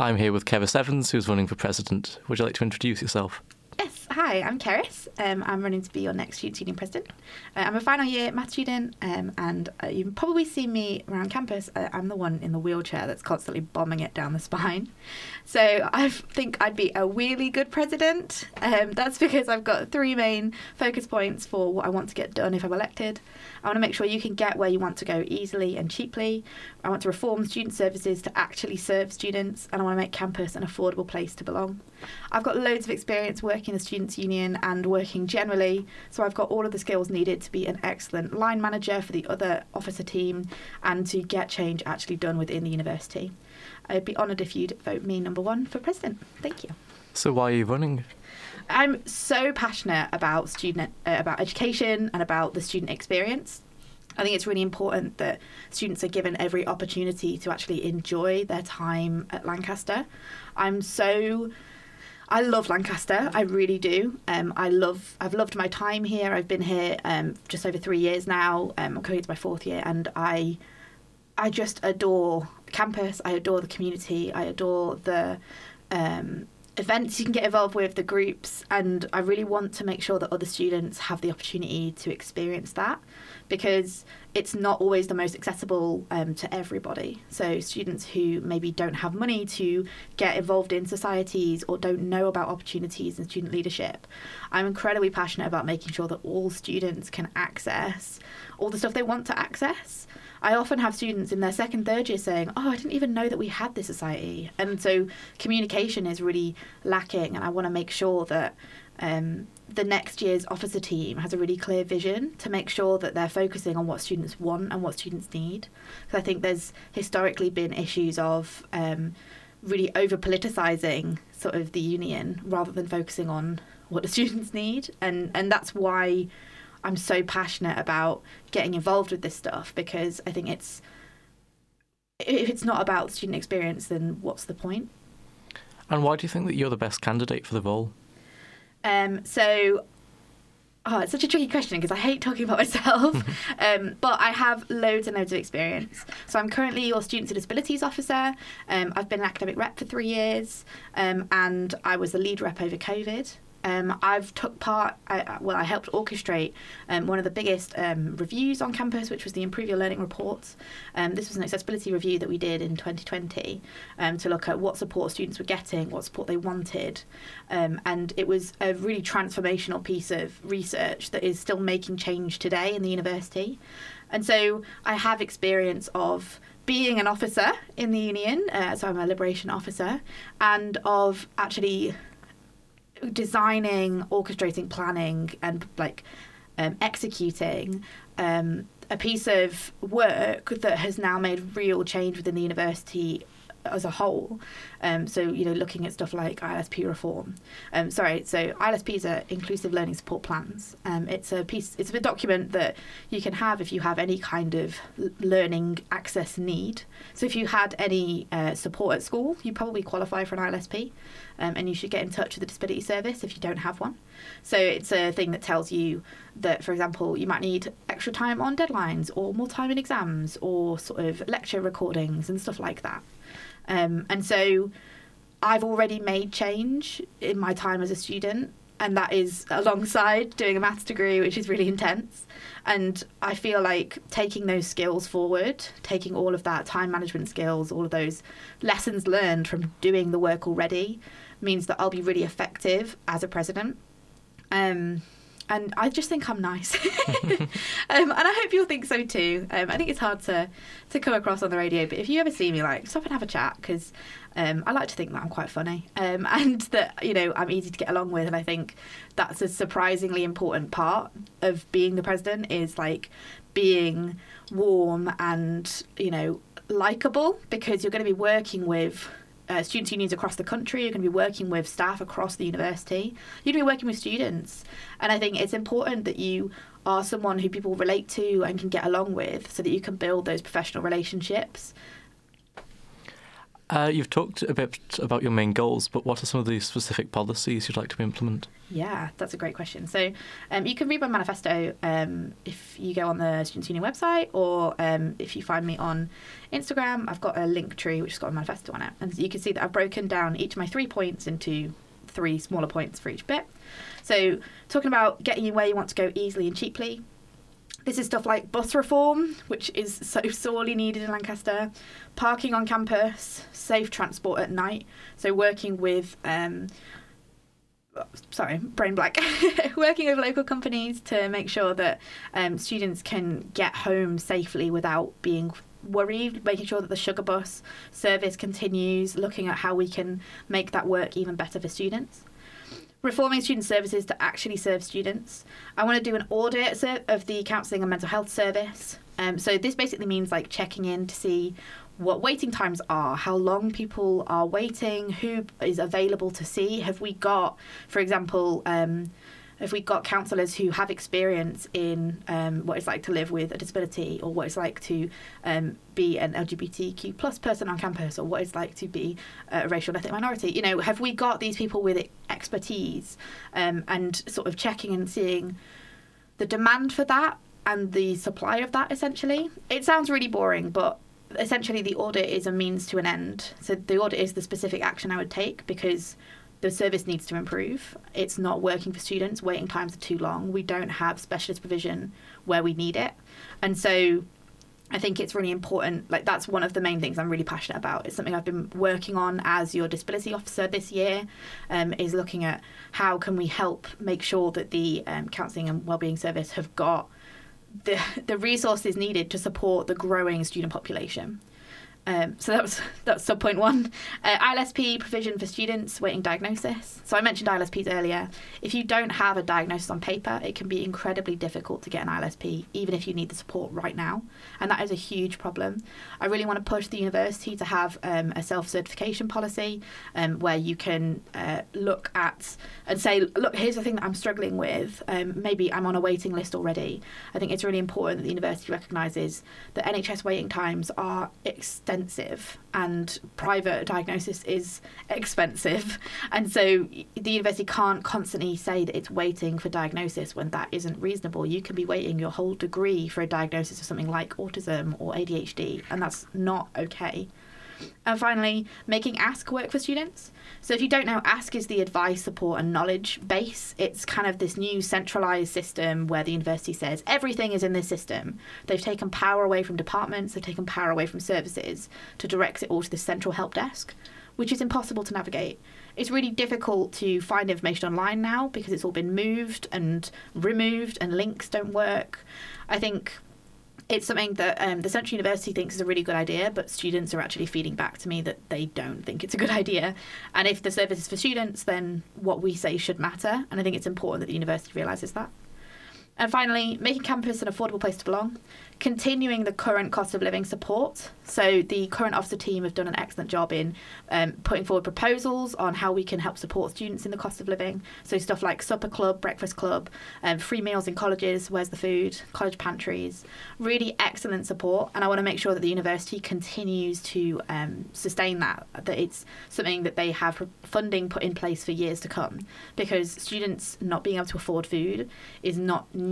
I'm here with Keris Evans, who's running for president. Would you like to introduce yourself? Yes, hi, I'm Keris. I'm running to be your next student union president. I'm a final year math student, and you've probably seen me around campus. I'm the one in the wheelchair that's constantly bombing it down the spine. So I think I'd be a really good president. That's because I've got three main focus points for what I want to get done if I'm elected. I want to make sure you can get where you want to go easily and cheaply. I want to reform student services to actually serve students, and I want to make campus an affordable place to belong. I've got loads of experience working in the Students' Union and working generally, so I've got all of the skills needed to be an excellent line manager for the other officer team and to get change actually done within the university. I'd be honoured if you'd vote me #1 for president. Thank you. So why are you running? I'm so passionate about education and about the student experience. I think it's really important that students are given every opportunity to actually enjoy their time at Lancaster. I love Lancaster, I really do. I've loved my time here. I've been here just over 3 years now. I'm going into my 4th year, and I just adore campus. I adore the community. I adore the events you can get involved with, the groups, and I really want to make sure that other students have the opportunity to experience that, because it's not always the most accessible to everybody. So students who maybe don't have money to get involved in societies or don't know about opportunities in student leadership, I'm incredibly passionate about making sure that all students can access all the stuff they want to access. I often have students in their 2nd, 3rd year saying, oh, I didn't even know that we had this society. And so communication is really lacking, and I want to make sure that the next year's officer team has a really clear vision to make sure that they're focusing on what students want and what students need. Because I think there's historically been issues of really over-politicising sort of the union rather than focusing on what the students need. And that's why I'm so passionate about getting involved with this stuff, because I think if it's not about student experience, then what's the point? And why do you think that you're the best candidate for the role? It's such a tricky question because I hate talking about myself, but I have loads and loads of experience. So I'm currently your Students with Disabilities Officer. I've been an academic rep for 3 years, and I was the lead rep over COVID. I've took part, I helped orchestrate one of the biggest reviews on campus, which was the Improve Your Learning Reports. This was an accessibility review that we did in 2020 to look at what support students were getting, what support they wanted. And it was a really transformational piece of research that is still making change today in the university. And so I have experience of being an officer in the union, so I'm a liberation officer, and of actually designing, orchestrating, planning, and executing a piece of work that has now made real change within the university as a whole. Looking at stuff like ILSP reform. ILSPs are inclusive learning support plans. It's a document that you can have if you have any kind of learning access need. So if you had any support at school, you probably qualify for an ILSP, and you should get in touch with the disability service if you don't have one. So it's a thing that tells you that, for example, you might need extra time on deadlines or more time in exams or sort of lecture recordings and stuff like that. And so I've already made change in my time as a student, and that is alongside doing a maths degree, which is really intense. And I feel like taking those skills forward, taking all of that time management skills, all of those lessons learned from doing the work already, means that I'll be really effective as a president. And I just think I'm nice. And I hope you'll think so too. I think it's hard to come across on the radio, but if you ever see me, stop and have a chat, because I like to think that I'm quite funny, and that, I'm easy to get along with. And I think that's a surprisingly important part of being the president, is being warm and, likeable, because you're going to be working with students' unions across the country. You're going to be working with staff across the university. You're going to be working with students. And I think it's important that you are someone who people relate to and can get along with, so that you can build those professional relationships. You've talked a bit about your main goals, but what are some of the specific policies you'd like to implement? Yeah, that's a great question. So you can read my manifesto if you go on the Students' Union website, or if you find me on Instagram, I've got a link tree which has got a manifesto on it. And you can see that I've broken down each of my 3 points into 3 smaller points for each bit. So talking about getting you where you want to go easily and cheaply. This is stuff like bus reform, which is so sorely needed in Lancaster, parking on campus, safe transport at night, so working with, working with local companies to make sure that students can get home safely without being worried, making sure that the sugar bus service continues, looking at how we can make that work even better for students. Reforming student services to actually serve students. I want to do an audit of the counselling and mental health service. So this basically means like checking in to see what waiting times are, how long people are waiting, who is available to see. Have we got, for example, have we got counsellors who have experience in what it's like to live with a disability, or what it's like to be an LGBTQ+ person on campus, or what it's like to be a racial and ethnic minority. You know, have we got these people with expertise, and sort of checking and seeing the demand for that and the supply of that, essentially. It sounds really boring, but essentially the audit is a means to an end. So the audit is the specific action I would take, because the service needs to improve. It's not working for students. Waiting times are too long. We don't have specialist provision where we need it. And so I think it's really important. Like, that's one of the main things I'm really passionate about. It's something I've been working on as your disability officer this year, is looking at how can we help make sure that the counselling and wellbeing service have got the resources needed to support the growing student population. So that's sub-point one. ILSP provision for students waiting diagnosis. So I mentioned ILSPs earlier. If you don't have a diagnosis on paper, it can be incredibly difficult to get an ILSP, even if you need the support right now. And that is a huge problem. I really want to push the university to have a self-certification policy where you can look at and say, look, here's the thing that I'm struggling with. Maybe I'm on a waiting list already. I think it's really important that the university recognises that NHS waiting times are extended, and private diagnosis is expensive, and so the university can't constantly say that it's waiting for diagnosis when that isn't reasonable. You can be waiting your whole degree for a diagnosis of something like autism or ADHD, and that's not okay. And finally, making Ask work for students. So if you don't know, Ask is the advice, support and knowledge base. It's kind of this new centralised system where the university says everything is in this system. They've taken power away from departments, they've taken power away from services to direct it all to the central help desk, which is impossible to navigate. It's really difficult to find information online now because it's all been moved and removed and links don't work. I think it's something that the central university thinks is a really good idea, but students are actually feeding back to me that they don't think it's a good idea. And if the service is for students, then what we say should matter. And I think it's important that the university realises that. And finally, making campus an affordable place to belong, continuing the current cost of living support. So the current officer team have done an excellent job in putting forward proposals on how we can help support students in the cost of living. So stuff like supper club, breakfast club, free meals in colleges, where's the food, college pantries, really excellent support. And I want to make sure that the university continues to sustain that it's something that they have funding put in place for years to come, because students not being able to afford food is not new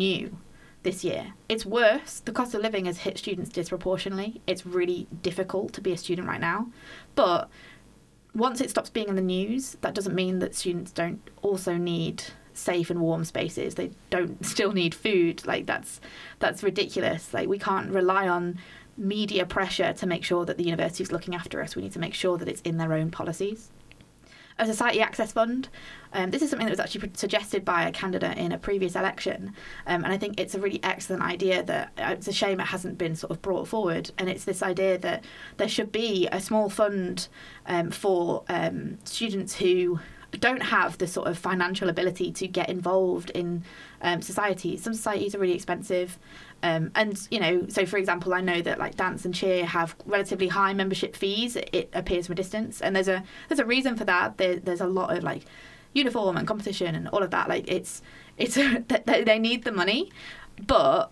this year. It's worse. The cost of living has hit students disproportionately. It's really difficult to be a student right now. But once it stops being in the news, that doesn't mean that students don't also need safe and warm spaces. They don't still need food. Like, that's ridiculous. Like, we can't rely on media pressure to make sure that the university is looking after us. We need to make sure that it's in their own policies. A society access fund. This is something that was actually suggested by a candidate in a previous election, and I think it's a really excellent idea that it's a shame it hasn't been sort of brought forward. And it's this idea that there should be a small fund for students who don't have the sort of financial ability to get involved in society. Some societies are really expensive, and you know, so for example, I know that like dance and cheer have relatively high membership fees, it appears from a distance, and there's a reason for that. There's a lot of like uniform and competition and all of that. Like, it's they need the money, but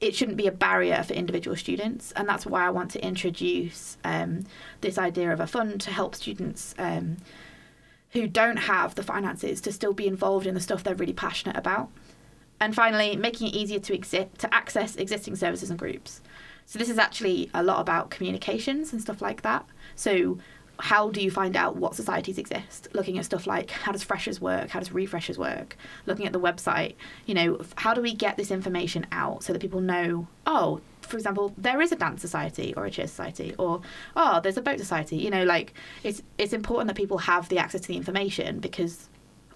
it shouldn't be a barrier for individual students, and that's why I want to introduce this idea of a fund to help students who don't have the finances to still be involved in the stuff they're really passionate about. And finally, making it easier to access existing services and groups. So this is actually a lot about communications and stuff like that. So how do you find out what societies exist? Looking at stuff like, how does freshers work? How does refreshers work? Looking at the website, you know, how do we get this information out so that people know, oh, for example, there is a dance society or a cheer society, or, oh, there's a boat society. You know, like, it's important that people have the access to the information, because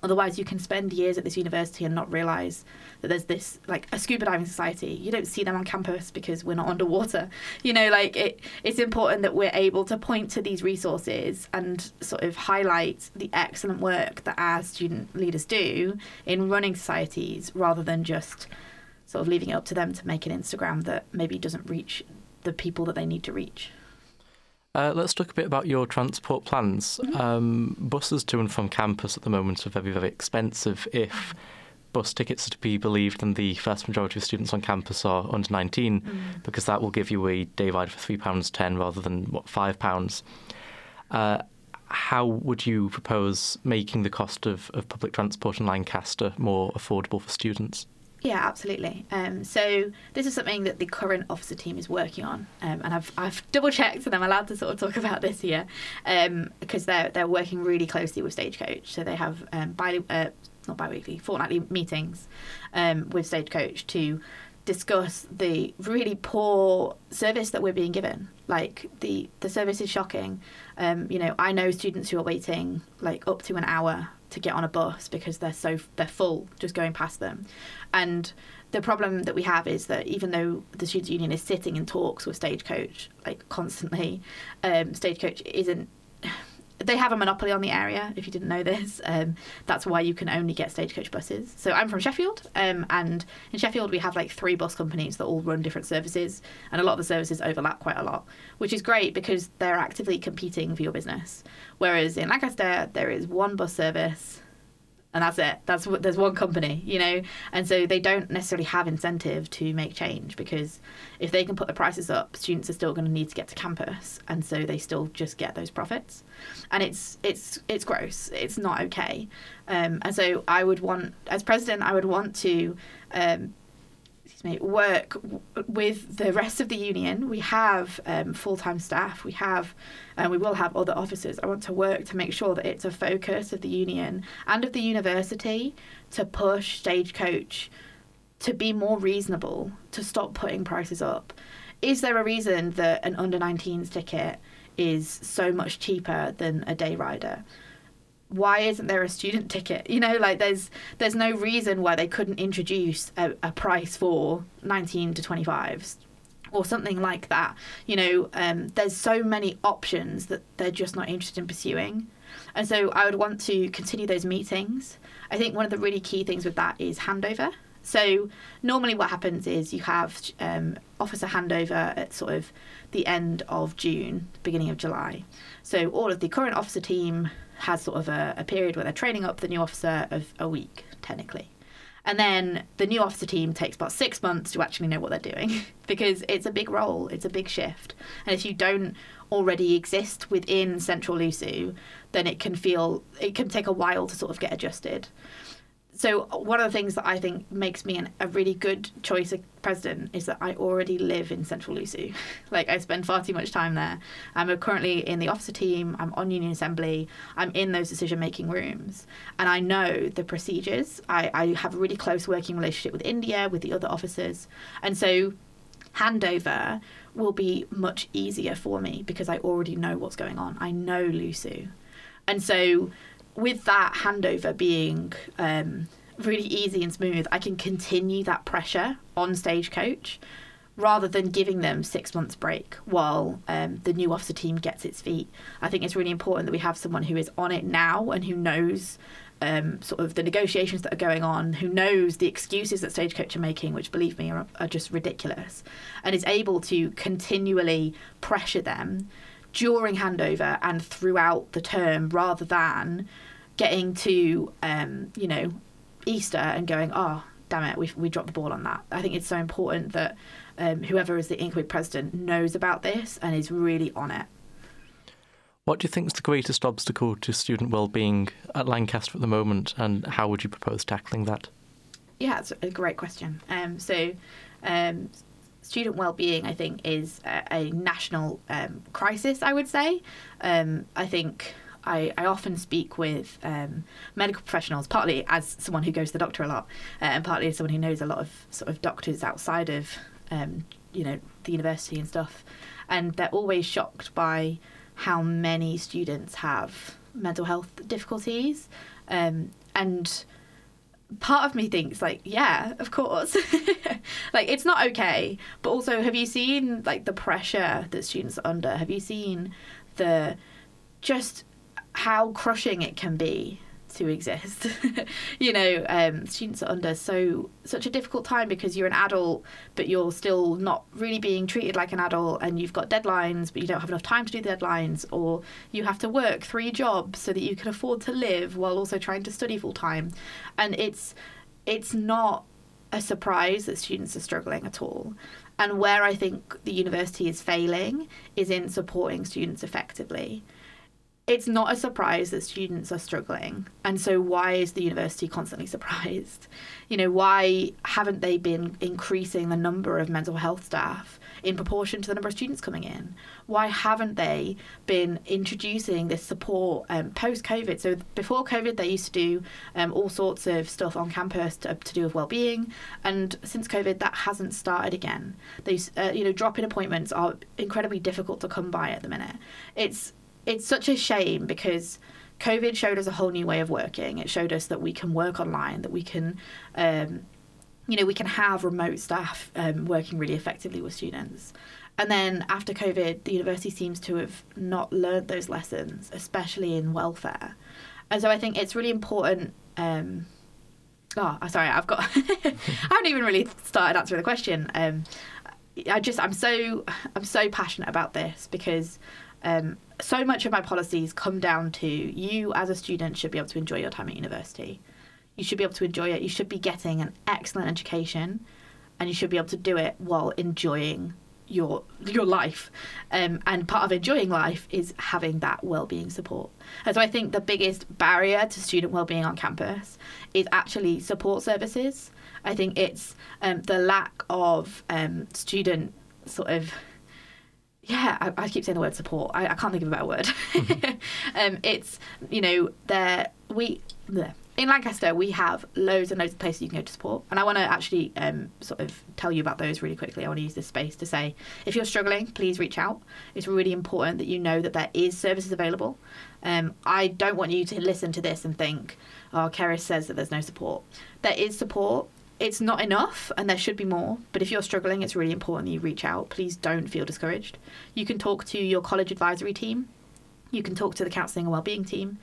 otherwise you can spend years at this university and not realise that there's this, like, a scuba diving society. You don't see them on campus because we're not underwater. You know, like, it's important that we're able to point to these resources and sort of highlight the excellent work that our student leaders do in running societies, rather than just sort of leaving it up to them to make an Instagram that maybe doesn't reach the people that they need to reach. Let's talk a bit about your transport plans. Mm-hmm. Buses to and from campus at the moment are very, very expensive. If bus tickets are to be believed, then the vast majority of students on campus are under 19, because that will give you a day ride for £3.10 rather than, what, £5. How would you propose making the cost of public transport in Lancaster more affordable for students? Yeah, absolutely. So this is something that the current officer team is working on, and I've double-checked, and I'm allowed to sort of talk about this here, because they're working really closely with Stagecoach. So they have fortnightly meetings with Stagecoach to discuss the really poor service that we're being given. Like, the service is shocking. You know, I know students who are waiting like up to an hour to get on a bus because they're full just going past them. And the problem that we have is that even though the Students' Union is sitting in talks with Stagecoach like constantly, Stagecoach isn't. They have a monopoly on the area, if you didn't know this. That's why you can only get Stagecoach buses. So I'm from Sheffield, and in Sheffield we have like 3 bus companies that all run different services, and a lot of the services overlap quite a lot, which is great because they're actively competing for your business. Whereas in Lancaster, there is one bus service, and that's it. There's one company, you know, and so they don't necessarily have incentive to make change, because if they can put the prices up, students are still going to need to get to campus, and so they still just get those profits, and it's gross. It's not okay, and so I would want, as president, I would want to work with the rest of the union. We have full-time staff, we will have other officers. I want to work to make sure that it's a focus of the union and of the university to push Stagecoach to be more reasonable, to stop putting prices up. Is there a reason that an under-19s ticket is so much cheaper than a day rider? Why isn't there a student ticket? You know, like, there's no reason why they couldn't introduce a price for 19 to 25s or something like that. You know, there's so many options that they're just not interested in pursuing. And so I would want to continue those meetings. I think one of the really key things with that is handover. So normally what happens is you have officer handover at sort of the end of June, beginning of July. So all of the current officer team has sort of a period where they're training up the new officer of a week, technically. And then the new officer team takes about 6 months to actually know what they're doing, because it's a big role, it's a big shift. And if you don't already exist within Central LUSU, then it can take a while to sort of get adjusted. So one of the things that I think makes me a really good choice of president is that I already live in Central LUSU. Like, I spend far too much time there. I'm currently in the officer team, I'm on Union Assembly, I'm in those decision-making rooms, and I know the procedures. I have a really close working relationship with India, with the other officers, and so handover will be much easier for me because I already know what's going on. I know LUSU. And so with that handover being really easy and smooth, I can continue that pressure on Stagecoach rather than giving them 6 months break while the new officer team gets its feet. I think it's really important that we have someone who is on it now and who knows sort of the negotiations that are going on, who knows the excuses that Stagecoach are making, which, believe me, are just ridiculous, and is able to continually pressure them during handover and throughout the term, rather than getting to, Easter and going, oh, damn it, we dropped the ball on that. I think it's so important that whoever is the inquiry president knows about this and is really on it. What do you think is the greatest obstacle to student wellbeing at Lancaster at the moment, and how would you propose tackling that? Yeah, it's a great question. Student wellbeing, I think, is a national crisis, I would say. I think I often speak with medical professionals, partly as someone who goes to the doctor a lot, and partly as someone who knows a lot of sort of doctors outside of, you know, the university and stuff. And they're always shocked by how many students have mental health difficulties. And part of me thinks, like, yeah, of course. Like, it's not okay. But also, have you seen, like, the pressure that students are under? Have you seen the just how crushing it can be to exist? You know, students are under such a difficult time because you're an adult, but you're still not really being treated like an adult, and you've got deadlines, but you don't have enough time to do the deadlines, or you have to work 3 jobs so that you can afford to live while also trying to study full time. And it's not a surprise that students are struggling at all. And where I think the university is failing is in supporting students effectively. It's not a surprise that students are struggling. And so why is the university constantly surprised? You know, why haven't they been increasing the number of mental health staff in proportion to the number of students coming in? Why haven't they been introducing this support post-COVID? So before COVID, they used to do all sorts of stuff on campus to do with well-being. And since COVID, that hasn't started again. These, you know, drop-in appointments are incredibly difficult to come by at the minute. It's such a shame because COVID showed us a whole new way of working. It showed us that we can work online, that we can, you know, we can have remote staff working really effectively with students. And then after COVID, the university seems to have not learned those lessons, especially in welfare. And so I think it's really important. I haven't even really started answering the question. I'm so passionate about this because. So much of my policies come down to you as a student should be able to enjoy your time at university. You should be able to enjoy it. You should be getting an excellent education, and you should be able to do it while enjoying your life. And part of enjoying life is having that wellbeing support. And so I think the biggest barrier to student wellbeing on campus is actually support services. I think it's the lack of student sort of... Yeah, I keep saying the word support. I can't think of a better word. Mm-hmm. It's, you know, in Lancaster, we have loads and loads of places you can go to support. And I want to actually sort of tell you about those really quickly. I want to use this space to say, if you're struggling, please reach out. It's really important that you know that there is services available. I don't want you to listen to this and think, oh, Keris says that there's no support. There is support. It's not enough, and there should be more. But if you're struggling, it's really important that you reach out. Please don't feel discouraged. You can talk to your college advisory team. You can talk to the counselling and wellbeing team.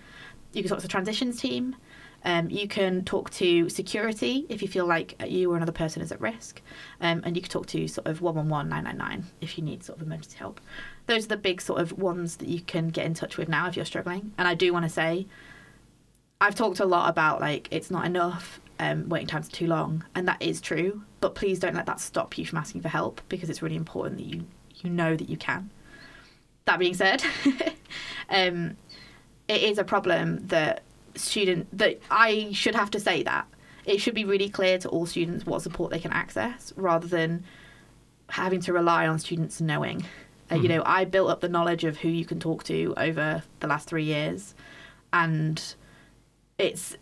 You can talk to the transitions team. You can talk to security if you feel like you or another person is at risk. And you can talk to sort of 111 999 if you need sort of emergency help. Those are the big sort of ones that you can get in touch with now if you're struggling. And I do want to say, I've talked a lot about, like, it's not enough. Waiting times are too long, and that is true, but please don't let that stop you from asking for help, because it's really important that you know that you can. That being said, it is a problem that I should have to say that. It should be really clear to all students what support they can access, rather than having to rely on students knowing. You know, I built up the knowledge of who you can talk to over the last 3 years, and it's...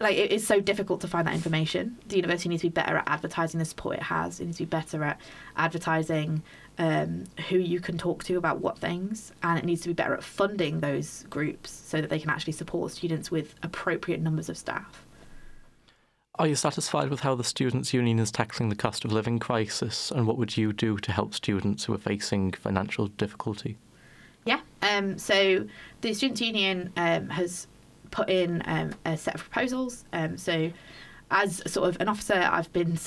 Like, it is so difficult to find that information. The university needs to be better at advertising the support it has. It needs to be better at advertising who you can talk to about what things. And it needs to be better at funding those groups so that they can actually support students with appropriate numbers of staff. Are you satisfied with how the Students' Union is tackling the cost of living crisis? And what would you do to help students who are facing financial difficulty? Yeah. So the Students' Union has... put in a set of proposals. So as sort of an officer, I've been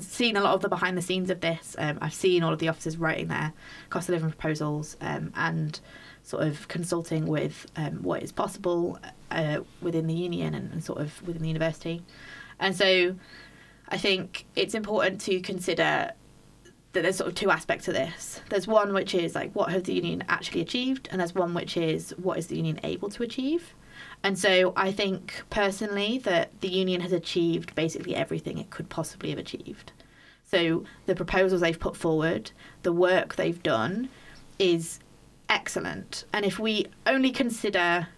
seen a lot of the behind the scenes of this. I've seen all of the officers writing their cost of living proposals and sort of consulting with what is possible within the union and sort of within the university. And so I think it's important to consider that there's sort of two aspects to this. There's one which is like, what has the union actually achieved? And there's one which is, what is the union able to achieve? And so I think personally that the union has achieved basically everything it could possibly have achieved. So the proposals they've put forward, the work they've done is excellent. And if we only consider,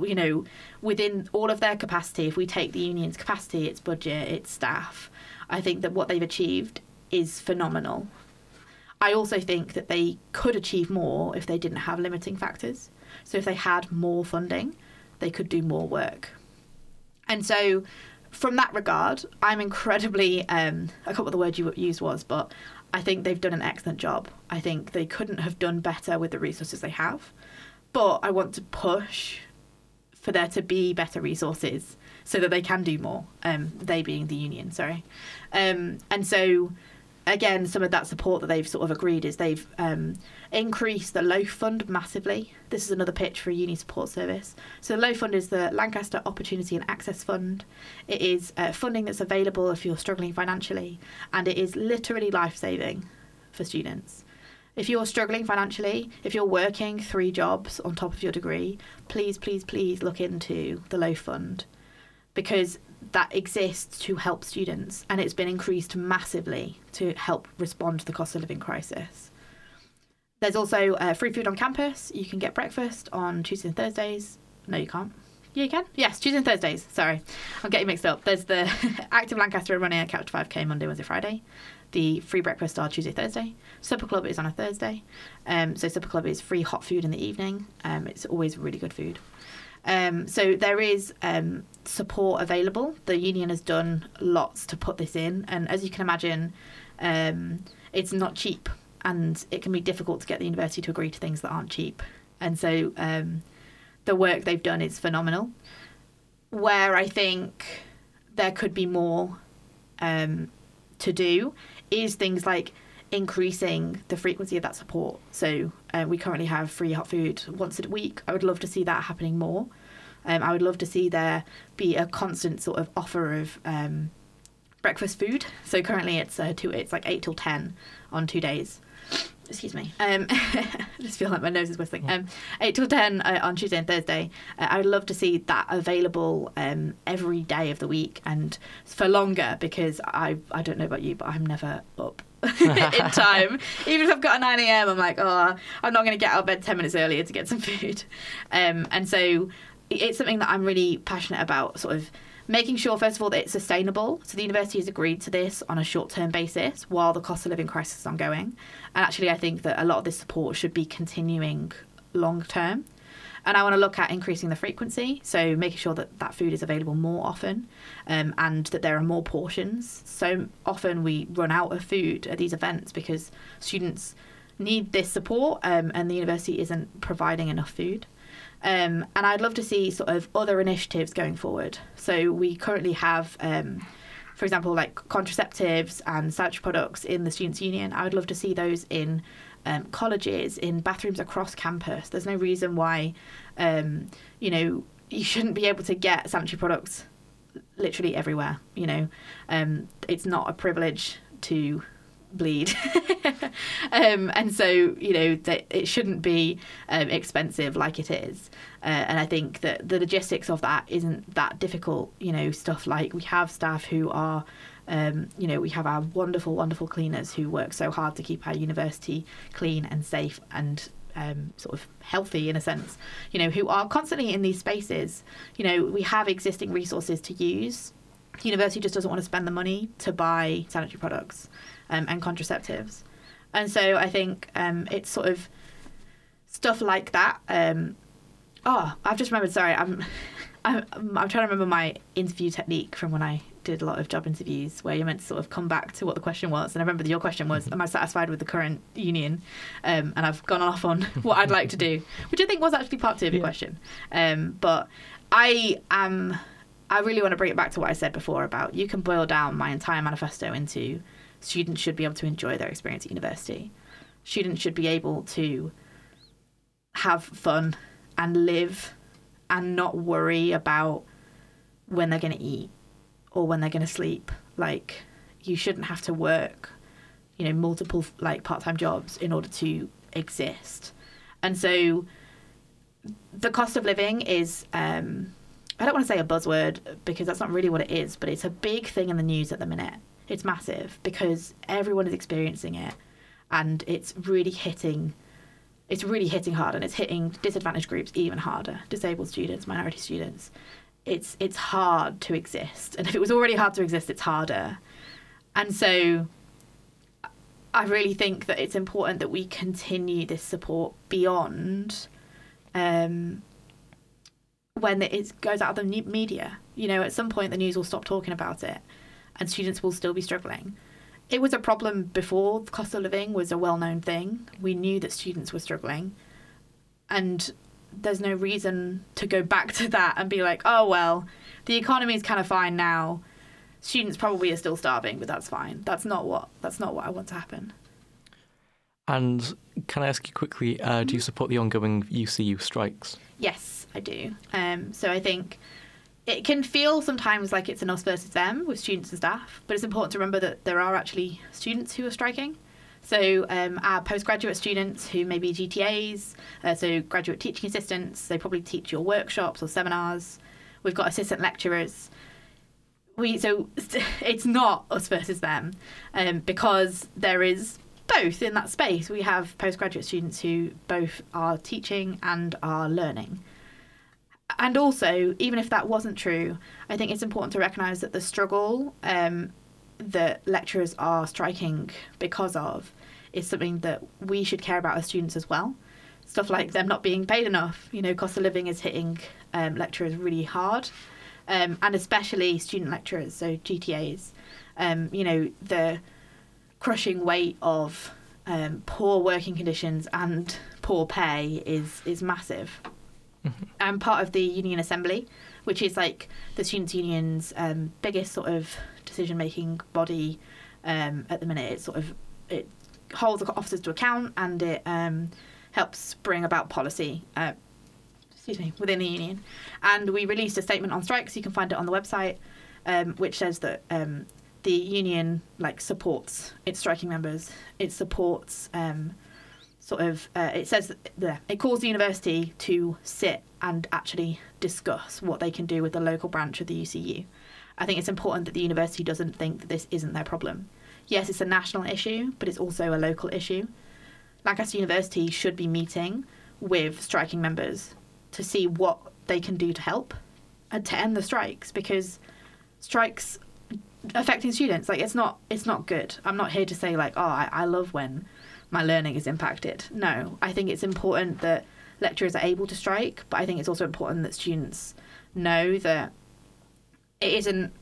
you know, within all of their capacity, if we take the union's capacity, its budget, its staff, I think that what they've achieved is phenomenal. I also think that they could achieve more if they didn't have limiting factors. So if they had more funding, they could do more work. And so from that regard, I'm incredibly, I can't remember what the word you used was, but I think they've done an excellent job. I think they couldn't have done better with the resources they have, but I want to push for there to be better resources so that they can do more, they being the union, sorry. And so, again, some of that support that they've sort of agreed is they've increased the LOAF fund massively. This is another pitch for a uni support service. So the LOAF fund is the Lancaster Opportunity and Access Fund. It is funding that's available if you're struggling financially, and it is literally life-saving for students. If you're struggling financially, if you're working 3 jobs on top of your degree, please, please, please look into the LOAF fund, because that exists to help students, and it's been increased massively to help respond to the cost of living crisis. There's also free food on campus. You can get breakfast on Tuesdays and Thursdays. No, you can't. Yeah, you can. Yes, Tuesdays and Thursdays. Sorry, I'm getting mixed up. There's the Active Lancaster and running a Couch to 5K Monday, Wednesday, Friday. The free breakfast are Tuesday, Thursday. Supper Club is on a Thursday. So Supper Club is free hot food in the evening. It's always really good food. So there is support available. The union has done lots to put this in. And as you can imagine, it's not cheap. And it can be difficult to get the university to agree to things that aren't cheap. And so the work they've done is phenomenal. Where I think there could be more to do is things like increasing the frequency of that support. So we currently have free hot food once a week. I would love to see that happening more. I would love to see there be a constant sort of offer of breakfast food. So currently it's like 8 till 10 on 2 days. Excuse me. I just feel like my nose is whistling. 8 till 10 on Tuesday and Thursday. I would love to see that available every day of the week and for longer, because I don't know about you, but I'm never up in time. Even if I've got a 9 a.m., I'm like, oh, I'm not going to get out of bed 10 minutes earlier to get some food. And so it's something that I'm really passionate about, sort of making sure, first of all, that it's sustainable. So the university has agreed to this on a short-term basis while the cost of living crisis is ongoing. And actually, I think that a lot of this support should be continuing long-term. And I want to look at increasing the frequency, so making sure that that food is available more often and that there are more portions. So often we run out of food at these events because students need this support and the university isn't providing enough food. And I'd love to see sort of other initiatives going forward. So we currently have, for example, like contraceptives and sanitary products in the Students' Union. I would love to see those in colleges, in bathrooms across campus. There's no reason why, you know, you shouldn't be able to get sanitary products literally everywhere. You know, it's not a privilege to bleed. And so, you know, that it shouldn't be expensive like it is. And I think that the logistics of that isn't that difficult. You know, stuff like we have staff who are, you know, we have our wonderful, wonderful cleaners who work so hard to keep our university clean and safe and sort of healthy in a sense, you know, who are constantly in these spaces. You know, we have existing resources to use. The university just doesn't want to spend the money to buy sanitary products and contraceptives. And so I think it's sort of stuff like that. Oh, I've just remembered, sorry, I'm trying to remember my interview technique from when I did a lot of job interviews where you're meant to sort of come back to what the question was. And I remember that your question was, am I satisfied with the current union? And I've gone off on what I'd like to do, which I think was actually part 2 of your question. But I really want to bring it back to what I said before about you can boil down my entire manifesto into students should be able to enjoy their experience at university. Students should be able to have fun and live and not worry about when they're going to eat or when they're going to sleep. Like, you shouldn't have to work, you know, multiple like part-time jobs in order to exist. And so the cost of living is, I don't want to say a buzzword because that's not really what it is, but it's a big thing in the news at the minute. It's massive because everyone is experiencing it, and it's really hitting hard, and it's hitting disadvantaged groups even harder, disabled students, minority students. It's hard to exist. And if it was already hard to exist, it's harder. And so I really think that it's important that we continue this support beyond when it goes out of the media. You know, at some point the news will stop talking about it and students will still be struggling. It was a problem before. The cost of living was a well-known thing. We knew that students were struggling, and there's no reason to go back to that and be like, oh, well, the economy is kind of fine now. Students probably are still starving, but that's fine. That's not what I want to happen. And can I ask you quickly, do you support the ongoing UCU strikes? Yes, I do. So I think it can feel sometimes like it's an us versus them with students and staff, but it's important to remember that there are actually students who are striking. So our postgraduate students who may be GTAs, so graduate teaching assistants, they probably teach your workshops or seminars. We've got assistant lecturers. So it's not us versus them, because there is both in that space. We have postgraduate students who both are teaching and are learning. And also, even if that wasn't true, I think it's important to recognise that the struggle that lecturers are striking because of is something that we should care about as students as well. Stuff like them not being paid enough, you know, cost of living is hitting lecturers really hard. And especially student lecturers, so GTAs, you know, the crushing weight of poor working conditions and poor pay is massive. Mm-hmm. I'm part of the Union Assembly, which is like the students' union's biggest sort of decision-making body at the minute. It holds officers to account, and it helps bring about policy within the union. And we released a statement on strikes. You can find it on the website, which says that the union like supports its striking members. It supports it says that it calls the university to sit and actually discuss what they can do with the local branch of the UCU. I think it's important that the university doesn't think that this isn't their problem. Yes, it's a national issue, but it's also a local issue. Lancaster University should be meeting with striking members to see what they can do to help and to end the strikes, because strikes affecting students, like, it's not good. I'm not here to say like, oh, I love when my learning is impacted. No, I think it's important that lecturers are able to strike, but I think it's also important that students know that it isn't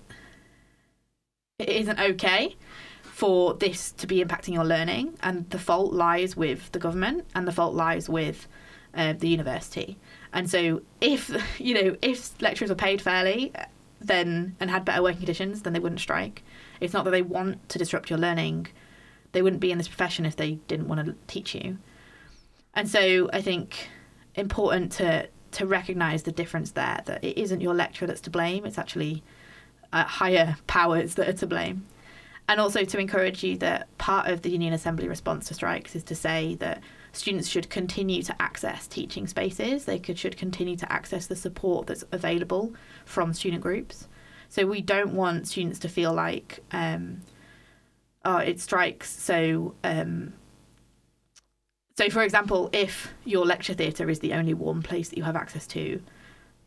okay for this to be impacting your learning, and the fault lies with the government, and the fault lies with the university. And so if lecturers were paid fairly and had better working conditions, then they wouldn't strike. It's not that they want to disrupt your learning. They wouldn't be in this profession if they didn't want to teach you. And so I think important to recognise the difference there, that it isn't your lecturer that's to blame. It's actually higher powers that are to blame. And also to encourage you that part of the Union Assembly response to strikes is to say that students should continue to access teaching spaces. They should continue to access the support that's available from student groups. So we don't want students to feel like, oh, it strikes. So for example, if your lecture theatre is the only warm place that you have access to,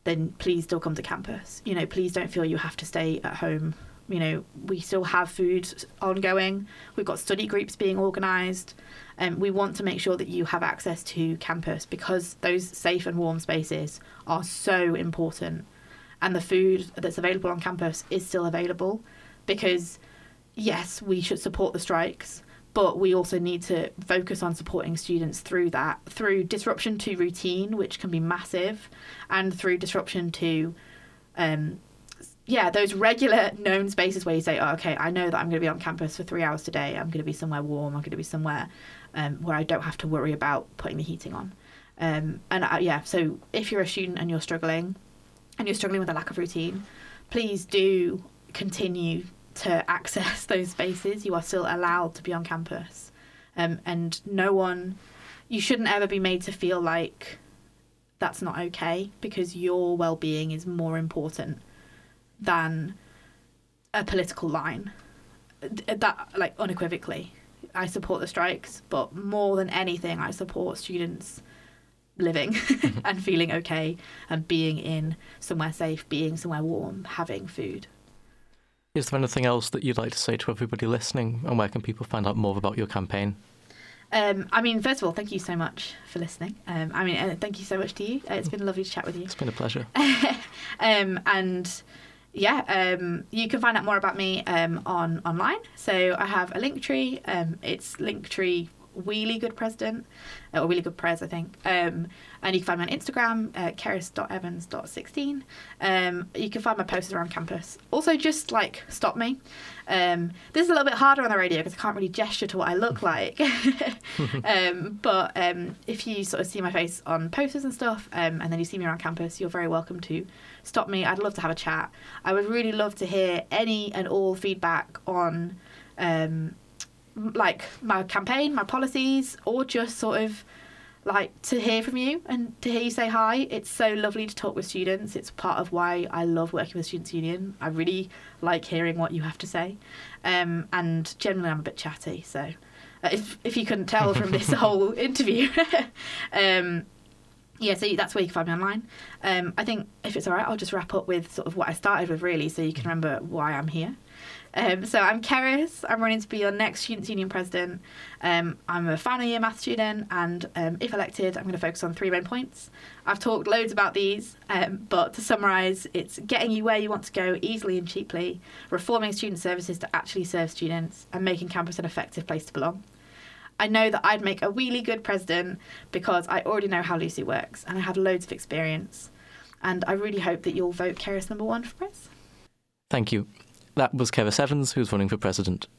then please still come to campus. You know, please don't feel you have to stay at home. You know, we still have food ongoing. We've got study groups being organised. We want to make sure that you have access to campus, because those safe and warm spaces are so important. And the food that's available on campus is still available, because, yes, we should support the strikes, but we also need to focus on supporting students through that, through disruption to routine, which can be massive, and through disruption to those regular known spaces where you say, oh, okay, I know that I'm going to be on campus for 3 hours today. I'm going to be somewhere warm. I'm going to be somewhere where I don't have to worry about putting the heating on. So if you're a student and you're struggling with a lack of routine, please do continue to access those spaces. You are still allowed to be on campus, and no one, you shouldn't ever be made to feel like that's not okay, because your well-being is more important than a political line. That, like, unequivocally, I support the strikes, but more than anything, I support students living and feeling okay and being in somewhere safe, being somewhere warm, having food. Is there anything else that you'd like to say to everybody listening, and where can people find out more about your campaign? I mean, first of all, thank you so much for listening. I mean, thank you so much to you. It's been lovely to chat with you. It's been a pleasure. And yeah, you can find out more about me online. So I have a Linktree. It's Linktree Really Good President, or Really Good Prez, I think. And you can find me on Instagram, keris.evans.16. You can find my posts around campus. Also, just, like, stop me. This is a little bit harder on the radio because I can't really gesture to what I look like. But if you sort of see my face on posters and stuff, and then you see me around campus, you're very welcome to stop me. I'd love to have a chat. I would really love to hear any and all feedback on... like my campaign, my policies, or just sort of like to hear from you and to hear you say hi. It's so lovely to talk with students. It's part of why I love working with Students' Union. I really like hearing what you have to say. And generally I'm a bit chatty, so if you couldn't tell from this whole interview. Yeah, so that's where you can find me online. I think if it's all right, I'll just wrap up with sort of what I started with, really, so you can remember why I'm here. So I'm Keris. I'm running to be your next Students' Union President. I'm a final year maths student, and if elected, I'm going to focus on 3 main points. I've talked loads about these, but to summarise, it's getting you where you want to go easily and cheaply, reforming student services to actually serve students, and making campus an effective place to belong. I know that I'd make a really good president because I already know how LUSU works, and I have loads of experience. And I really hope that you'll vote Keris number 1 for press. Thank you. That was Keris Evans, who's running for president.